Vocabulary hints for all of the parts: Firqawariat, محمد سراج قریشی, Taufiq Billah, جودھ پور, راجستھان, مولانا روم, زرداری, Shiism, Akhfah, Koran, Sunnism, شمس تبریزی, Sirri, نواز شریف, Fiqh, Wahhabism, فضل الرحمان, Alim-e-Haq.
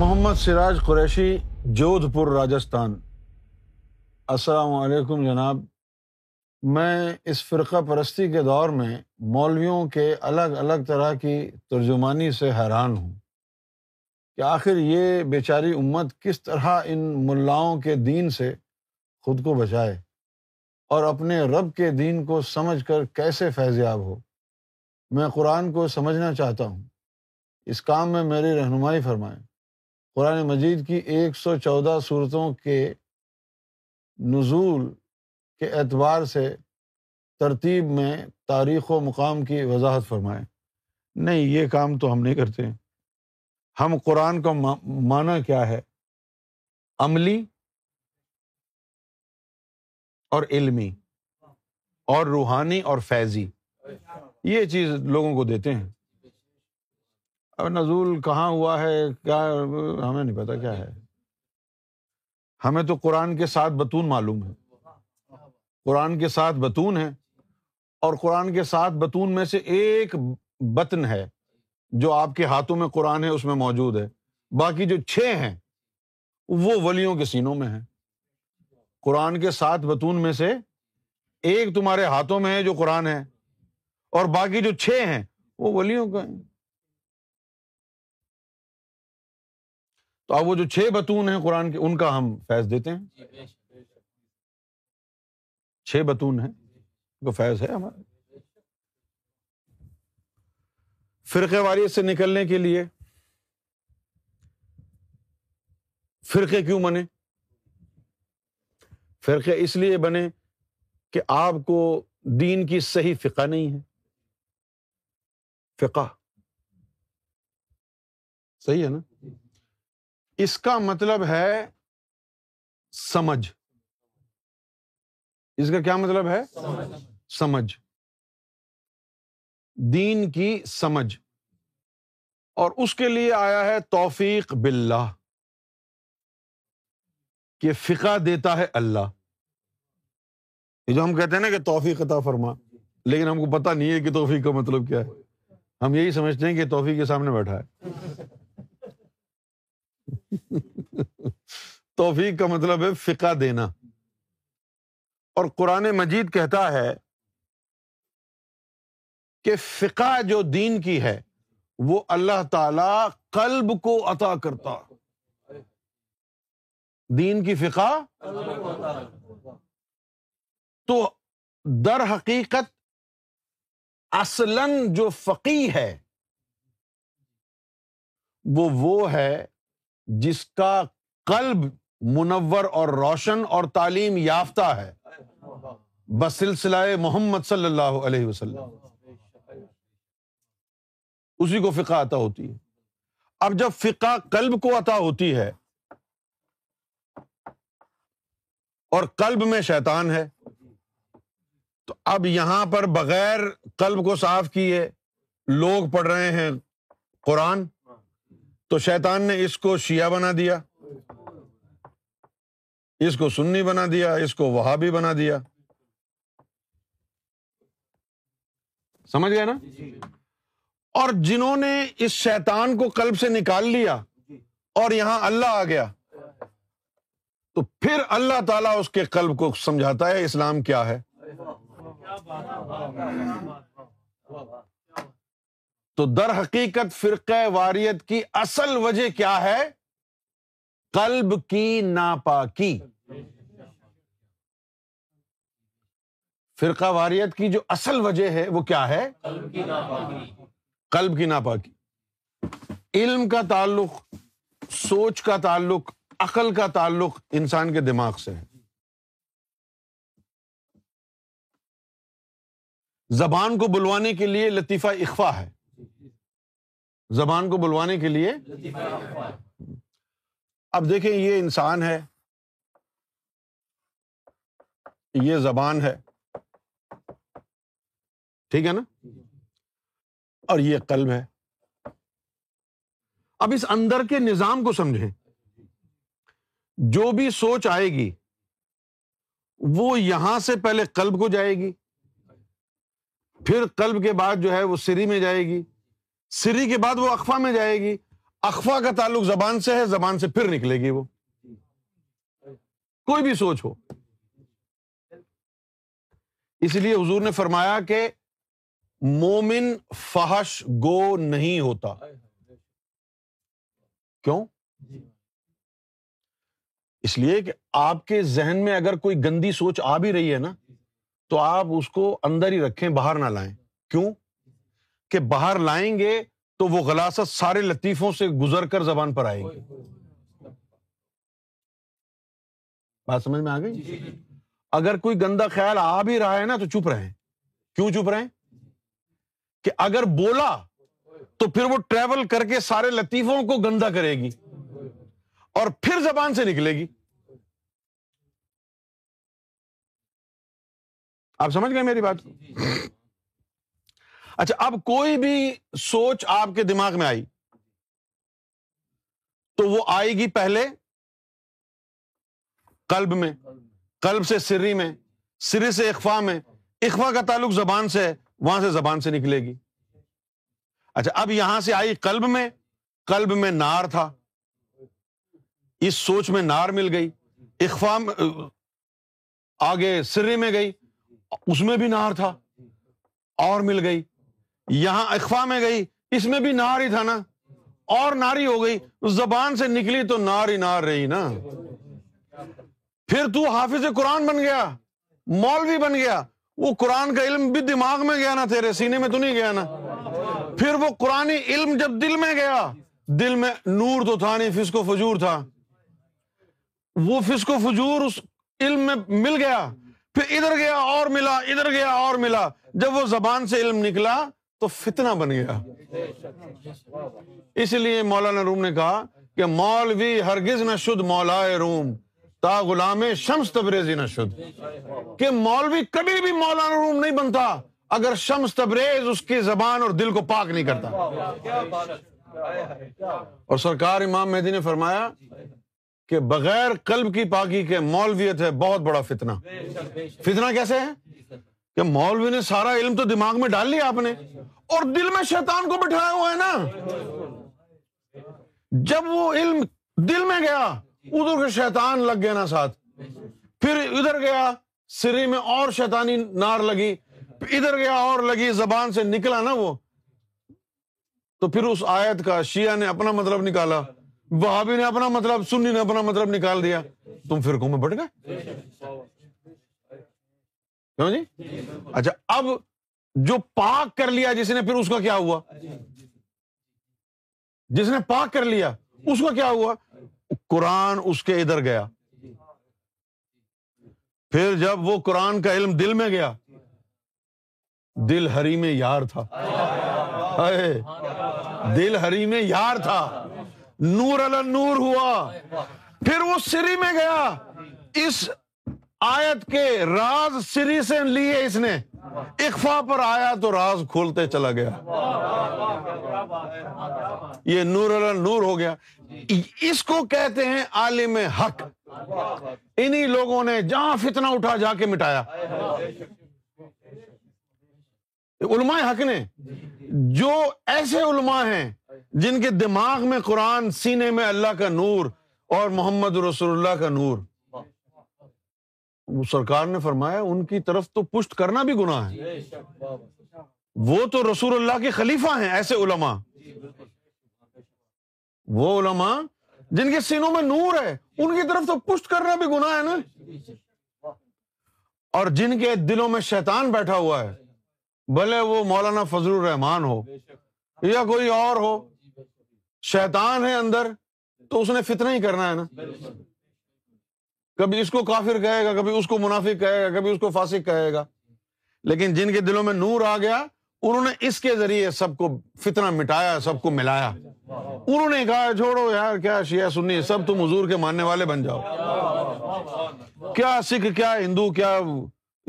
محمد سراج قریشی، جودھ پور، راجستھان۔ السلام علیکم جناب، میں اس فرقہ پرستی کے دور میں مولویوں کے الگ الگ طرح کی ترجمانی سے حیران ہوں کہ آخر یہ بیچاری امت کس طرح ان ملاؤں کے دین سے خود کو بچائے اور اپنے رب کے دین کو سمجھ کر کیسے فیض یاب ہو۔ میں قرآن کو سمجھنا چاہتا ہوں، اس کام میں میری رہنمائی فرمائیں۔ قرآن مجید کی 114 سورتوں کے نزول کے اعتبار سے ترتیب میں تاریخ و مقام کی وضاحت فرمائیں۔ نہیں، یہ کام تو ہم نہیں کرتے۔ ہم قرآن کا معنی کیا ہے، عملی اور علمی اور روحانی اور فیضی، یہ چیز لوگوں کو دیتے ہیں۔ نزول کہاں ہوا ہے، کیا، ہمیں نہیں پتا کیا ہے۔ ہمیں تو قرآن کے ساتھ بطون معلوم ہے، قرآن کے ساتھ بطون ہے، اور قرآن کے ساتھ بطون میں سے ایک بطن ہے جو آپ کے ہاتھوں میں قرآن ہے، اس میں موجود ہے۔ باقی جو 6 ہیں وہ ولیوں کے سینوں میں ہیں۔ قرآن کے ساتھ بطون میں سے ایک تمہارے ہاتھوں میں ہے جو قرآن ہے، اور باقی جو 6 ہیں وہ ولیوں کا ہیں۔ تو اب وہ جو 6 بطون ہیں قرآن کے، ان کا ہم فیض دیتے ہیں۔ 6 بطون ہیں، ان کا فیض ہے ہمارا۔ فرقے واریت سے نکلنے کے لیے فرقے کیوں بنے؟ فرقے اس لیے بنے کہ آپ کو دین کی صحیح فقہ نہیں ہے۔ فقہ صحیح ہے نا، اس کا مطلب ہے سمجھ۔ اس کا کیا مطلب ہے؟ سمجھ، دین کی سمجھ۔ اور اس کے لیے آیا ہے توفیق باللہ، کہ فقہ دیتا ہے اللہ۔ یہ جو ہم کہتے ہیں نا کہ توفیق عطا فرما، لیکن ہم کو پتہ نہیں ہے کہ توفیق کا مطلب کیا ہے۔ ہم یہی سمجھتے ہیں کہ توفیق کے سامنے بیٹھا ہے۔ توفیق کا مطلب ہے فقہ دینا۔ اور قرآن مجید کہتا ہے کہ فقہ جو دین کی ہے وہ اللہ تعالی قلب کو عطا کرتا۔ دین کی فقہ، تو در حقیقت اصلاً جو فقیہ ہے وہ ہے جس کا قلب منور اور روشن اور تعلیم یافتہ ہے بسلسلہ محمد صلی اللہ علیہ وسلم، اسی کو فقہ عطا ہوتی ہے۔ اب جب فقہ قلب کو عطا ہوتی ہے، اور قلب میں شیطان ہے، تو اب یہاں پر بغیر قلب کو صاف کیے لوگ پڑھ رہے ہیں قرآن، تو شیطان نے اس کو شیعہ بنا دیا، اس کو سنی بنا دیا، اس کو وہابی بنا دیا۔ سمجھ گئے نا؟ اور جنہوں نے اس شیطان کو قلب سے نکال لیا اور یہاں اللہ آ گیا، تو پھر اللہ تعالیٰ اس کے قلب کو سمجھاتا ہے اسلام کیا ہے۔ تو در حقیقت فرقہ واریت کی اصل وجہ کیا ہے؟ قلب کی ناپاکی۔ فرقہ واریت کی جو اصل وجہ ہے وہ کیا ہے؟ قلب کی ناپاکی۔ قلب کی ناپاکی۔ علم کا تعلق، سوچ کا تعلق، عقل کا تعلق انسان کے دماغ سے ہے۔ زبان کو بلوانے کے لیے لطیفہ اخفاء ہے، زبان کو بلوانے کے لیے۔ اب دیکھیں، یہ انسان ہے، یہ زبان ہے، ٹھیک ہے نا، اور یہ قلب ہے۔ اب اس اندر کے نظام کو سمجھیں۔ جو بھی سوچ آئے گی وہ یہاں سے پہلے قلب کو جائے گی، پھر قلب کے بعد جو ہے وہ سری میں جائے گی، سری کے بعد وہ اخفا میں جائے گی، اخفا کا تعلق زبان سے ہے، زبان سے پھر نکلے گی وہ، کوئی بھی سوچ ہو۔ اس لیے حضور نے فرمایا کہ مومن فحش گو نہیں ہوتا۔ کیوں؟ اس لیے کہ آپ کے ذہن میں اگر کوئی گندی سوچ آ بھی رہی ہے نا، تو آپ اس کو اندر ہی رکھیں، باہر نہ لائیں۔ کیوں کہ باہر لائیں گے تو وہ غلاظت سارے لطیفوں سے گزر کر زبان پر آئے گی۔ بات سمجھ میں آ گئی؟ اگر کوئی گندا خیال آ بھی رہا ہے نا تو چپ رہیں۔ کیوں چپ رہیں؟ کہ اگر بولا تو پھر وہ ٹریول کر کے سارے لطیفوں کو گندا کرے گی اور پھر زبان سے نکلے گی۔ آپ سمجھ گئے میری بات؟ اچھا، اب کوئی بھی سوچ آپ کے دماغ میں آئی تو وہ آئے گی پہلے قلب میں، قلب سے سری میں، سری سے اخفا میں، اخفا کا تعلق زبان سے ہے، وہاں سے زبان سے نکلے گی۔ اچھا، اب یہاں سے آئی قلب میں، قلب میں نار تھا، اس سوچ میں نار مل گئی، اخفا آگے سری میں گئی، اس میں بھی نار تھا اور مل گئی، یہاں اخفا میں گئی، اس میں بھی نار ہی تھا نا، اور ناری ہو گئی، زبان سے نکلی تو نار ہی نار رہی نا۔ پھر تو حافظ قرآن بن گیا، مولوی بن گیا، وہ قرآن کا علم بھی دماغ میں گیا نا، تیرے سینے میں تو نہیں گیا نا۔ پھر وہ قرآنی علم جب دل میں گیا، دل میں نور تو تھا نہیں، فسق و فجور تھا، وہ فسق و فجور اس علم میں مل گیا، پھر ادھر گیا اور ملا، ادھر گیا اور ملا، جب وہ زبان سے علم نکلا تو فتنہ بن گیا۔ اس لیے مولانا روم نے کہا کہ مولوی ہرگز نہ شد مولائے روم تا غلام شمس تبریزی نہ شد، کہ مولوی کبھی بھی مولانا روم نہیں بنتا اگر شمس تبریز اس کی زبان اور دل کو پاک نہیں کرتا۔ اور سرکار امام مہدی نے فرمایا کہ بغیر قلب کی پاکی کے مولویت ہے بہت بڑا فتنہ۔ فتنہ کیسے ہے؟ کہ مولوی نے سارا علم تو دماغ میں ڈال لیا آپ نے، اور دل میں شیطان کو بٹھایا ہوا ہے نا۔ جب وہ علم دل میں گیا، ادھر کے شیطان لگ گیا نا ساتھ، پھر ادھر گیا سری میں اور شیطانی نار لگی، ادھر گیا اور لگی، زبان سے نکلا نا وہ، تو پھر اس آیت کا شیعہ نے اپنا مطلب نکالا، وہابی نے اپنا مطلب، سنی نے اپنا مطلب نکال دیا، تم فرقوں میں بٹ گئے۔ کیوں جی؟ اچھا، اب جو پاک کر لیا جس نے، پھر اس کا کیا ہوا؟ جس نے پاک کر لیا اس کا کیا ہوا؟ قرآن اس کے ادھر گیا، پھر جب وہ قرآن کا علم دل میں گیا، دل ہری میں یار تھا، دل ہری میں یار تھا، نور علی نور ہوا، پھر وہ سری میں گیا، اس آیت کے راز سری سے لیے اس نے، اخفا پر آیا تو راز کھولتے چلا گیا، یہ نور علی نور ہو گیا۔ اس کو کہتے ہیں عالم حق۔ انہی لوگوں نے جہاں فتنہ اٹھا جا کے مٹایا۔ علماء حق نے، جو ایسے علماء ہیں جن کے دماغ میں قرآن، سینے میں اللہ کا نور اور محمد رسول اللہ کا نور، وہ سرکار نے فرمایا ان کی طرف تو پشت کرنا بھی گناہ ہے، وہ تو رسول اللہ کے خلیفہ ہیں۔ ایسے علماء، وہ علماء جن کے سینوں میں نور ہے، ان کی طرف تو پشت کرنا بھی گناہ ہے نا۔ اور جن کے دلوں میں شیطان بیٹھا ہوا ہے، بھلے وہ مولانا فضل الرحمان ہو یا کوئی اور ہو، شیطان ہے اندر تو اس نے فتنہ ہی کرنا ہے نا۔ کبھی اس کو کافر کہے گا، کبھی اس کو منافق کہے گا، کبھی اس کو فاسق کہے گا۔ لیکن جن کے دلوں میں نور آ گیا، انہوں نے اس کے ذریعے سب کو فتنہ مٹایا، سب کو ملایا۔ انہوں نے کہا چھوڑو یار، کیا شیعہ سنی، سب تم حضور کے ماننے والے بن جاؤ، کیا سکھ، کیا ہندو، کیا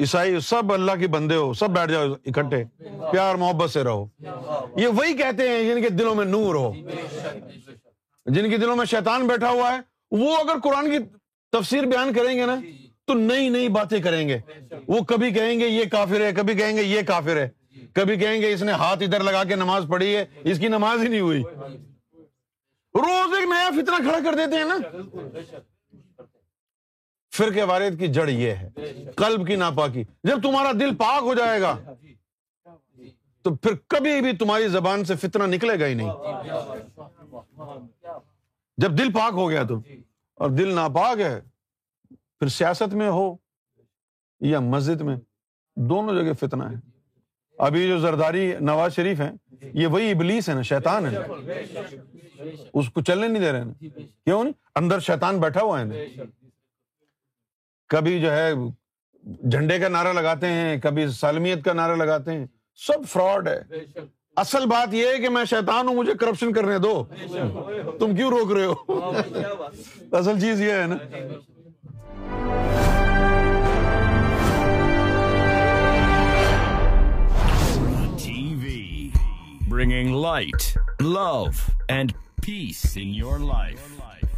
عیسائی، سب اللہ کے بندے ہو، سب بیٹھ جاؤ اکٹھے، پیار محبت سے رہو۔ یہ وہی کہتے ہیں جن کے دلوں میں نور ہو۔ جن کے دلوں میں شیطان بیٹھا ہوا ہے، وہ اگر قرآن کی تفسیر بیان کریں گے نا تو نئی نئی باتیں کریں گے۔ وہ کبھی کہیں گے یہ کافر ہے، کبھی کہیں گے یہ کافر ہے، کبھی کہیں گے اس نے ہاتھ ادھر لگا کے نماز پڑھی ہے، اس کی نماز ہی نہیں ہوئی۔ روز ایک نیا فتنہ کھڑا کر دیتے ہیں نا. فرقہ واریت کی جڑ یہ ہے، قلب کی ناپاکی. جب تمہارا دل پاک ہو جائے گا تو پھر کبھی بھی تمہاری زبان سے فتنہ نکلے گا ہی نہیں. جب دل پاک ہو گیا تو، اور دل ناپاک ہے پھر سیاست میں ہو یا مسجد میں، دونوں جگہ فتنہ ہے. ابھی جو زرداری نواز شریف ہیں، یہ وہی ابلیس ہے نا، شیطان ہے، اس کو چلنے نہیں دے رہے نا. کیوں نہیں؟ اندر شیطان بیٹھا ہوا ہے نا. کبھی جو ہے جھنڈے کا نعرہ لگاتے ہیں، کبھی سالمیت کا نعرہ لگاتے ہیں، سب فراڈ ہے. اصل بات یہ ہے کہ میں شیطان ہوں، مجھے کرپشن کرنے دو، تم کیوں روک رہے ہو؟ اصل چیز یہ ہے نا. Bringing light, love, and peace in your life.